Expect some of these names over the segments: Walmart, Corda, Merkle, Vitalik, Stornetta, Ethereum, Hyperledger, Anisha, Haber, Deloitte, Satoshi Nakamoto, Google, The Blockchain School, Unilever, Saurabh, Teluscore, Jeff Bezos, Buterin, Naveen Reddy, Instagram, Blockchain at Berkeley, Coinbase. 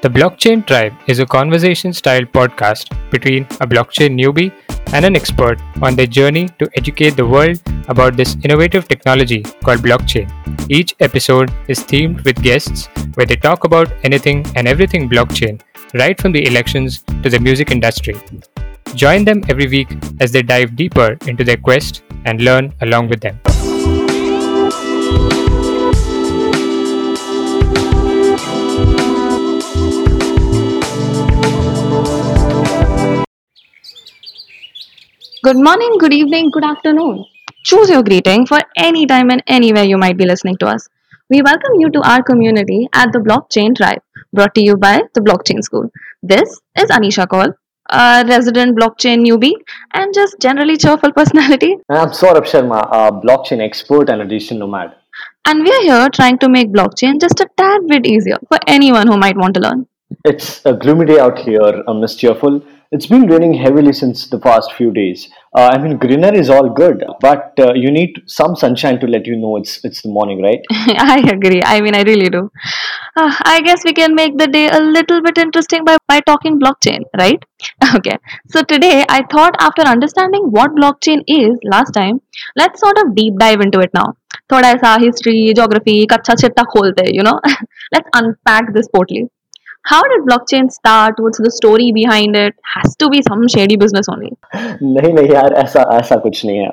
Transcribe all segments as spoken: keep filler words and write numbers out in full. The Blockchain Tribe is a conversation-style podcast between a blockchain newbie and an expert on their journey to educate the world about this innovative technology called blockchain. Each episode is themed with guests where they talk about anything and everything blockchain, right from the elections to the music industry. Join them every week as they dive deeper into their quest and learn along with them. Good morning, good evening, good afternoon. Choose your greeting for any time and anywhere you might be listening to us. We welcome you to our community at the Blockchain Tribe, brought to you by the Blockchain School. This is Anisha Kaul, a resident blockchain newbie and just generally cheerful personality. And I'm Saurabh Sharma, a blockchain expert and a digital nomad. And we're here trying to make blockchain just a tad bit easier for anyone who might want to learn. It's a gloomy day out here, um, Miss Cheerful. It's been raining heavily since the past few days. Uh, I mean, greener is all good, but uh, you need some sunshine to let you know it's it's the morning, right? I agree. I mean, I really do. Uh, I guess we can make the day a little bit interesting by, by talking blockchain, right? Okay. So today, I thought after understanding what blockchain is last time, let's sort of deep dive into it now. Thoda aisa history, geography, kacha chitta kholte, you know. Let's unpack this portly. How did blockchain start? What's the story behind it? Has to be some shady business only. नहीं नहीं यार ऐसा ऐसा कुछ नहीं है.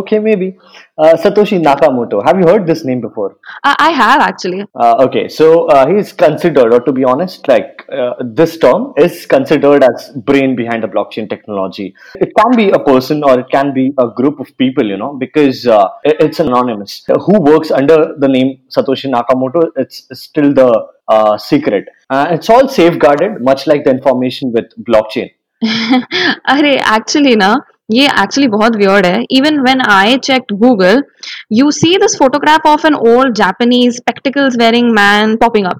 Okay, maybe. Uh, Satoshi Nakamoto. Have you heard this name before? Uh, I have actually. Uh, okay, so uh, he is considered, or to be honest, like uh, this term is considered as brain behind the blockchain technology. It can be a person or it can be a group of people, you know, because uh, it's anonymous. Who works under the name Satoshi Nakamoto, it's still the uh, secret. Uh, it's all safeguarded, much like the information with blockchain. Arey, actually, na. ये actually बहुत weird है. Even when I checked Google, you see this photograph of an old Japanese spectacles wearing man popping up.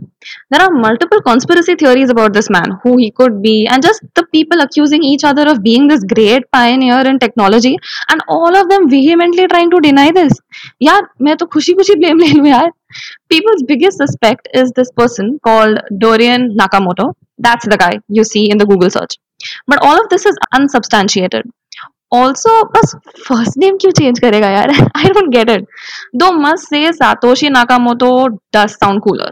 There are multiple conspiracy theories about this man, who he could be, and just the people accusing each other of being this great pioneer in technology, and all of them vehemently trying to deny this. यार मैं तो खुशी खुशी blame ले लूँ यार. People's biggest suspect is this person called Dorian Nakamoto. That's the guy you see in the Google search. But all of this is unsubstantiated. Also, बस first name क्यों change करेगा यार? I don't get it. Though Musk says Satoshi Nakamoto does sound cooler.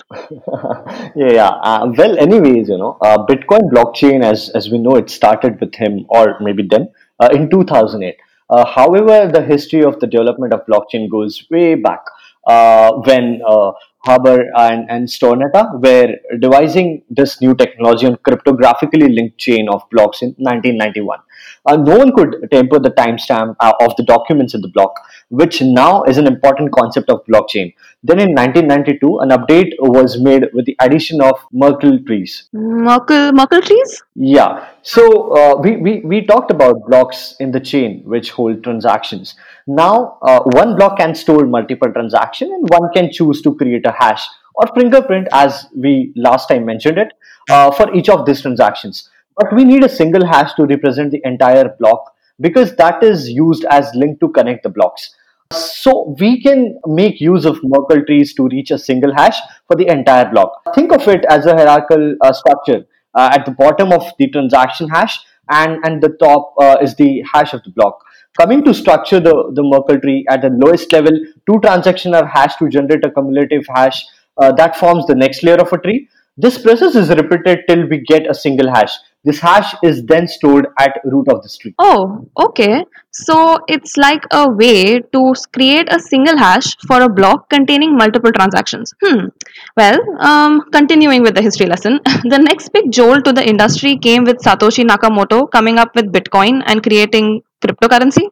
yeah, yeah. Uh, well, anyways, you know, uh, Bitcoin blockchain, as as we know, it started with him or maybe them uh, in two thousand eight. Uh, however, the history of the development of blockchain goes way back uh, when uh, Haber and, and Stornetta were devising this new technology on cryptographically linked chain of blocks in nineteen ninety-one. Uh, no one could temper the timestamp uh, of the documents in the block, which now is an important concept of blockchain. Then in nineteen ninety-two, an update was made with the addition of Merkle trees. Merkle, Merkle trees? Yeah. So uh, we, we, we talked about blocks in the chain which hold transactions. Now, uh, one block can store multiple transactions and one can choose to create a hash or fingerprint, as we last time mentioned it, uh, for each of these transactions. But we need a single hash to represent the entire block because that is used as link to connect the blocks. So we can make use of Merkle trees to reach a single hash for the entire block. Think of it as a hierarchical uh, structure. Uh, at the bottom of the transaction hash and, and the top uh, is the hash of the block. Coming to structure the, the Merkle tree at the lowest level, two transactions are hashed to generate a cumulative hash uh, that forms the next layer of a tree. This process is repeated till we get a single hash. This hash is then stored at root of this tree. Oh, okay. So it's like a way to create a single hash for a block containing multiple transactions. Hmm. Well, um, continuing with the history lesson, the next big jolt to the industry came with Satoshi Nakamoto coming up with Bitcoin and creating cryptocurrency.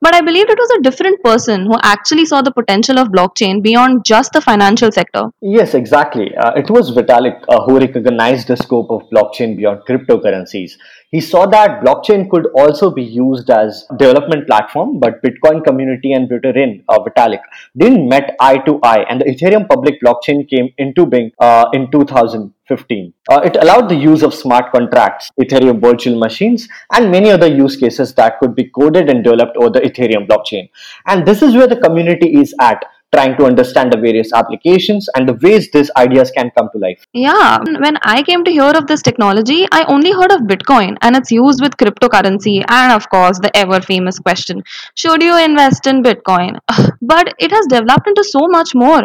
But I believe it was a different person who actually saw the potential of blockchain beyond just the financial sector. Yes, exactly. Uh, it was Vitalik uh, who recognized the scope of blockchain beyond cryptocurrencies. He saw that blockchain could also be used as a development platform, but Bitcoin community and Buterin, uh, Vitalik, didn't met eye to eye, and the Ethereum public blockchain came into being uh, in two thousand fifteen. Uh, it allowed the use of smart contracts, Ethereum virtual machines, and many other use cases that could be coded and developed over the Ethereum blockchain. And this is where the community is at. trying to understand the various applications and the ways these ideas can come to life. Yeah, when I came to hear of this technology, I only heard of Bitcoin and its use with cryptocurrency and of course the ever famous question, should you invest in Bitcoin? But it has developed into so much more.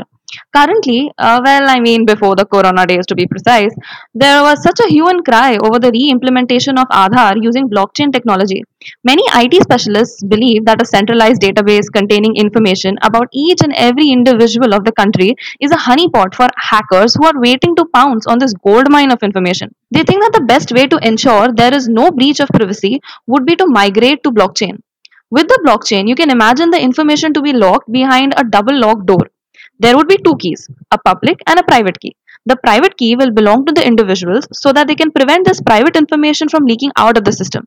Currently, uh, well, I mean before the corona days to be precise, there was such a hue and cry over the re-implementation of Aadhaar using blockchain technology. Many I T specialists believe that a centralized database containing information about each and every individual of the country is a honeypot for hackers who are waiting to pounce on this goldmine of information. They think that the best way to ensure there is no breach of privacy would be to migrate to blockchain. With the blockchain, you can imagine the information to be locked behind a double locked door. There would be two keys, a public and a private key. The private key will belong to the individuals so that they can prevent this private information from leaking out of the system.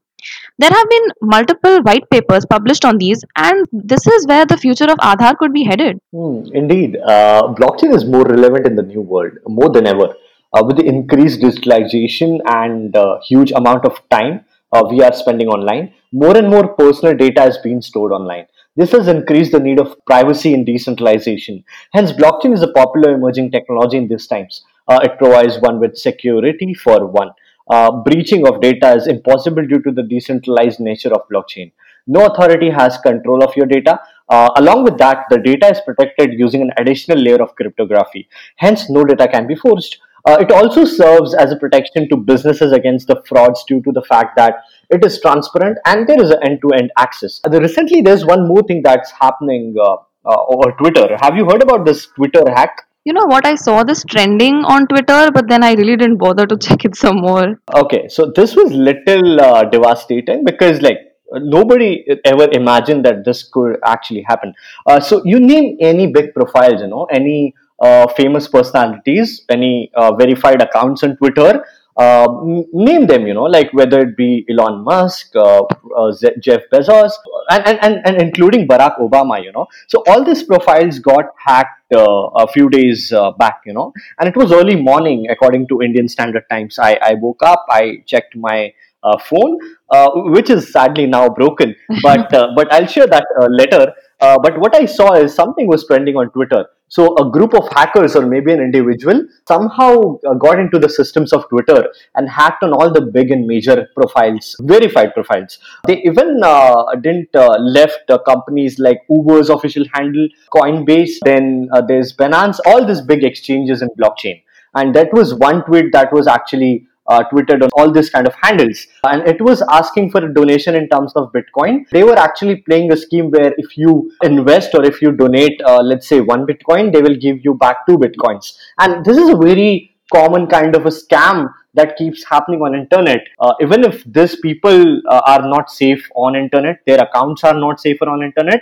There have been multiple white papers published on these, and this is where the future of Aadhaar could be headed. Hmm, indeed, uh, blockchain is more relevant in the new world, more than ever. Uh, with the increased digitalization and uh, huge amount of time uh, we are spending online, more and more personal data is being stored online. This has increased the need of privacy and decentralization. Hence, blockchain is a popular emerging technology in these times. Uh, it provides one with security for one. Uh, breaching of data is impossible due to the decentralized nature of blockchain. No authority has control of your data. Uh, along with that, the data is protected using an additional layer of cryptography. Hence, no data can be forged. Uh, it also serves as a protection to businesses against the frauds due to the fact that it is transparent and there is an end-to-end access. Uh, recently, there's one more thing that's happening uh, uh, over Twitter. Have you heard about this Twitter hack? You know what, I saw this trending on Twitter, but then I really didn't bother to check it some more. Okay, so this was little uh, devastating because like nobody ever imagined that this could actually happen. Uh, so you name any big profiles, you know, any uh, famous personalities, any uh, verified accounts on Twitter. Uh, name them, you know, like whether it be Elon Musk, uh, uh, Z- Jeff Bezos, and, and, and, and including Barack Obama, you know. So all these profiles got hacked uh, a few days uh, back, you know, and it was early morning, according to Indian Standard Times. I, I woke up, I checked my uh, phone, uh, which is sadly now broken, but, uh, but I'll share that uh, later. Uh, but what I saw is something was trending on Twitter. So a group of hackers or maybe an individual somehow got into the systems of Twitter and hacked on all the big and major profiles, verified profiles. They even uh, didn't uh, left uh, companies like Uber's official handle, Coinbase, then uh, there's Binance, all these big exchanges in blockchain. And that was one tweet that was actually Uh, tweeted on all this kind of handles, and it was asking for a donation in terms of Bitcoin. They were actually playing a scheme where if you invest or if you donate uh, let's say one Bitcoin, they will give you back two Bitcoins. And this is a very common kind of a scam that keeps happening on internet. Uh, even if these people uh, are not safe on internet, their accounts are not safer on internet,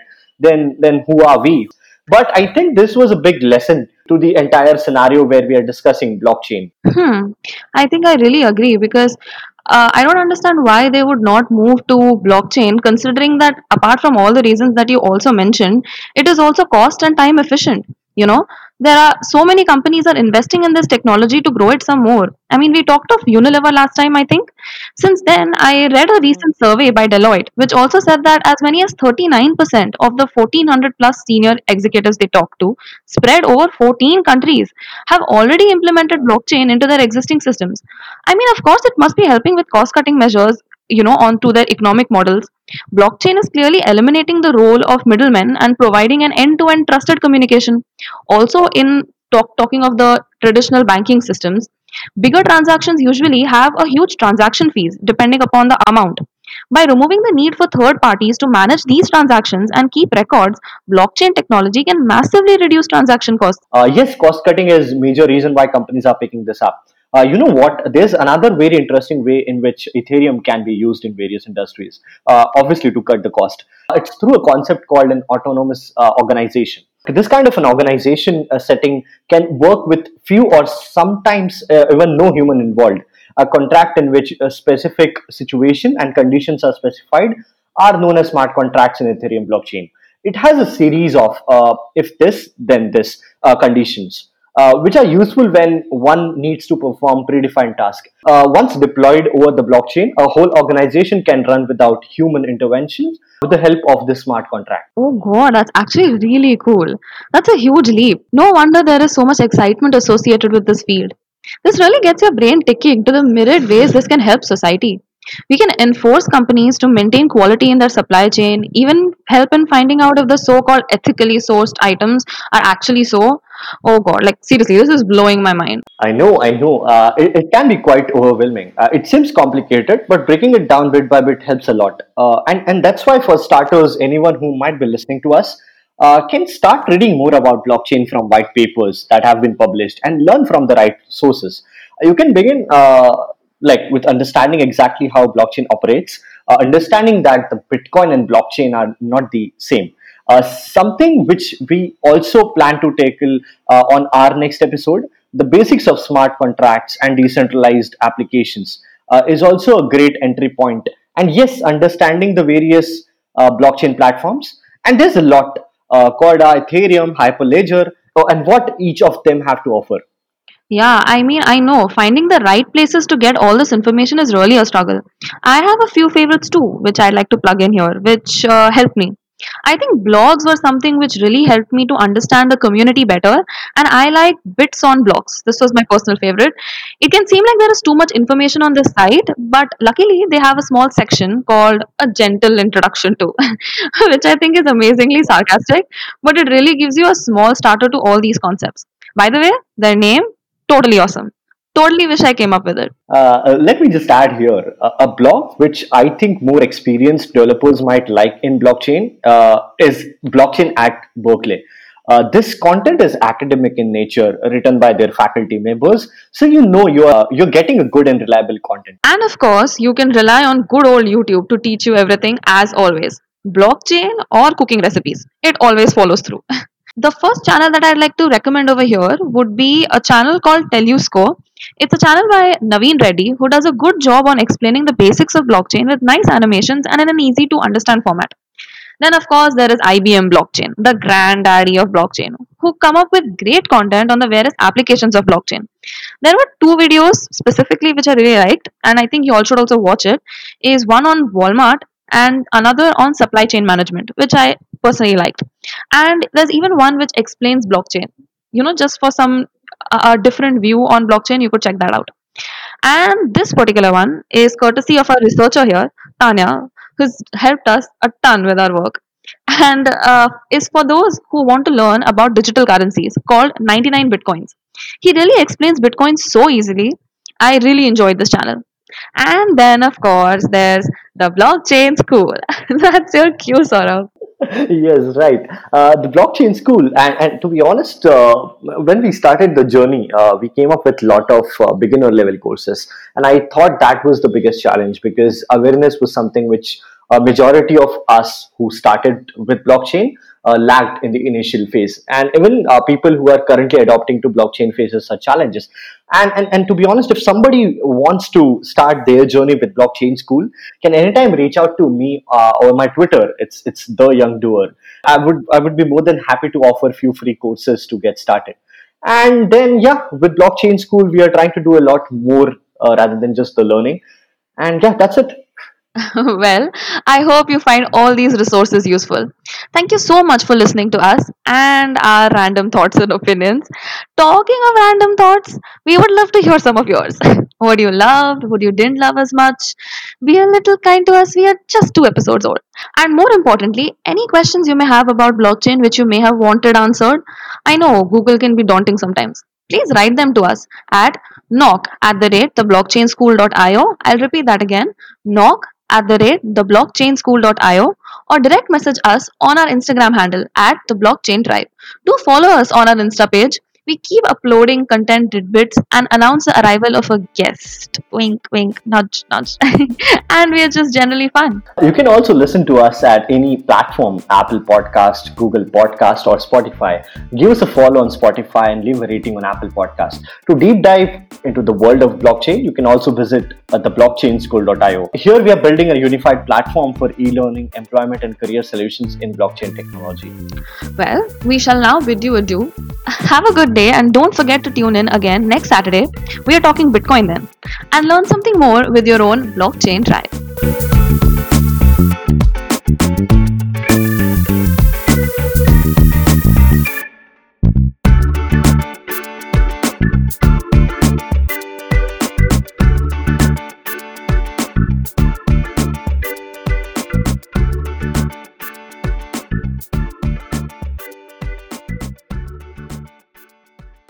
then then who are we? But I think this was a big lesson to the entire scenario where we are discussing blockchain. Hmm. I think I really agree because uh, I don't understand why they would not move to blockchain, considering that apart from all the reasons that you also mentioned, it is also cost and time efficient. You know, there are so many companies are investing in this technology to grow it some more. I mean, we talked of Unilever last time, I think. Since then, I read a recent survey by Deloitte, which also said that as many as thirty-nine percent of the fourteen hundred plus senior executives they talked to, spread over fourteen countries, have already implemented blockchain into their existing systems. I mean, of course, it must be helping with cost-cutting measures, you know, onto their economic models. Blockchain is clearly eliminating the role of middlemen and providing an end-to-end trusted communication. Also, in talk, talking of the traditional banking systems, bigger transactions usually have a huge transaction fees depending upon the amount. By removing the need for third parties to manage these transactions and keep records, blockchain technology can massively reduce transaction costs. Uh, yes, cost cutting is a major reason why companies are picking this up. Uh, you know what, there's another very interesting way in which Ethereum can be used in various industries, uh, obviously to cut the cost. It's through a concept called an autonomous uh, organization. This kind of an organization uh, setting can work with few or sometimes uh, even no human involved. A contract in which a specific situation and conditions are specified are known as smart contracts in Ethereum blockchain. It has a series of uh, if this, then this uh, conditions. uh, which are useful when one needs to perform predefined tasks. Uh, once deployed over the blockchain, a whole organization can run without human intervention with the help of this smart contract. Oh God, that's actually really cool. That's a huge leap. No wonder there is so much excitement associated with this field. This really gets your brain ticking to the myriad ways this can help society. We can enforce companies to maintain quality in their supply chain, even help in finding out if the so-called ethically sourced items are actually so. Oh God, like seriously, this is blowing my mind. I know, I know. Uh, it, it can be quite overwhelming. Uh, it seems complicated, but breaking it down bit by bit helps a lot. Uh, and, and that's why for starters, anyone who might be listening to us Uh, can start reading more about blockchain from white papers that have been published and learn from the right sources. You can begin uh, like with understanding exactly how blockchain operates, uh, understanding that the Bitcoin and blockchain are not the same. Uh, something which we also plan to tackle uh, on our next episode, the basics of smart contracts and decentralized applications uh, is also a great entry point. And yes, understanding the various uh, blockchain platforms, and there's a lot. Uh, Corda, Ethereum, Hyperledger, oh, and what each of them have to offer. Yeah, I mean, I know. Finding the right places to get all this information is really a struggle. I have a few favorites too, which I like to plug in here, which uh, helped me. I think blogs were something which really helped me to understand the community better, and I like Bits on Blogs. This was my personal favorite. It can seem like there is too much information on this site, but luckily they have a small section called A Gentle Introduction to, which I think is amazingly sarcastic, but it really gives you a small starter to all these concepts. By the way, their name, totally awesome. Totally wish I came up with it. Uh, uh, let me just add here, uh, a blog which I think more experienced developers might like in blockchain uh, is Blockchain at Berkeley. Uh, this content is academic in nature, written by their faculty members, so you know you're you're getting a good and reliable content. And of course, you can rely on good old YouTube to teach you everything as always. Blockchain or cooking recipes, it always follows through. The first channel that I'd like to recommend over here would be a channel called Teluscore. It's a channel by Naveen Reddy who does a good job on explaining the basics of blockchain with nice animations and in an easy to understand format. Then of course there is I B M Blockchain, the granddaddy of blockchain, who come up with great content on the various applications of blockchain. There were two videos specifically which I really liked, and I think you all should also watch it, is one on Walmart and another on supply chain management, which I personally liked. And there's even one which explains blockchain, you know, just for some uh, different view on blockchain. You could check that out. And this particular one is courtesy of our researcher here, Tanya, who's helped us a ton with our work, and uh, is for those who want to learn about digital currencies, called ninety-nine Bitcoins. He really explains Bitcoin so easily. I really enjoyed this channel. And then of course there's The Blockchain School. That's your cue, Saurabh. Yes, right. Uh, the Blockchain School, and, and to be honest, uh, when we started the journey, uh, we came up with a lot of uh, beginner level courses, and I thought that was the biggest challenge because awareness was something which a majority of us who started with blockchain uh, lacked in the initial phase, and even uh, people who are currently adopting to blockchain faces such challenges. And, and and to be honest, if somebody wants to start their journey with Blockchain School, can anytime reach out to me uh, or my Twitter. It's it's the Young Doer. I would I would be more than happy to offer few free courses to get started. And then yeah, with Blockchain School, we are trying to do a lot more uh, rather than just the learning. And yeah, that's it. Well, I hope you find all these resources useful. Thank you so much for listening to us and our random thoughts and opinions. Talking of random thoughts, we would love to hear some of yours. What you loved, what you didn't love as much. Be a little kind to us. We are just two episodes old. And more importantly, any questions you may have about blockchain which you may have wanted answered. I know Google can be daunting sometimes. Please write them to us at knock at the rate theblockchainschool.io. I'll repeat that again. Knock at the rate theblockchainschool.io, or direct message us on our Instagram handle at The Blockchain Tribe. Do follow us on our Insta page. We keep uploading content tidbits and announce the arrival of a guest. Wink, wink, nudge, nudge. And we are just generally fun. You can also listen to us at any platform, Apple Podcast, Google Podcast, or Spotify. Give us a follow on Spotify and leave a rating on Apple Podcast. To deep dive into the world of blockchain, you can also visit the blockchain school dot io. Here we are building a unified platform for e-learning, employment, and career solutions in blockchain technology. Well, we shall now bid you adieu. Have a good day, and don't forget to tune in again next Saturday. We are talking Bitcoin then, and learn something more with your own blockchain tribe.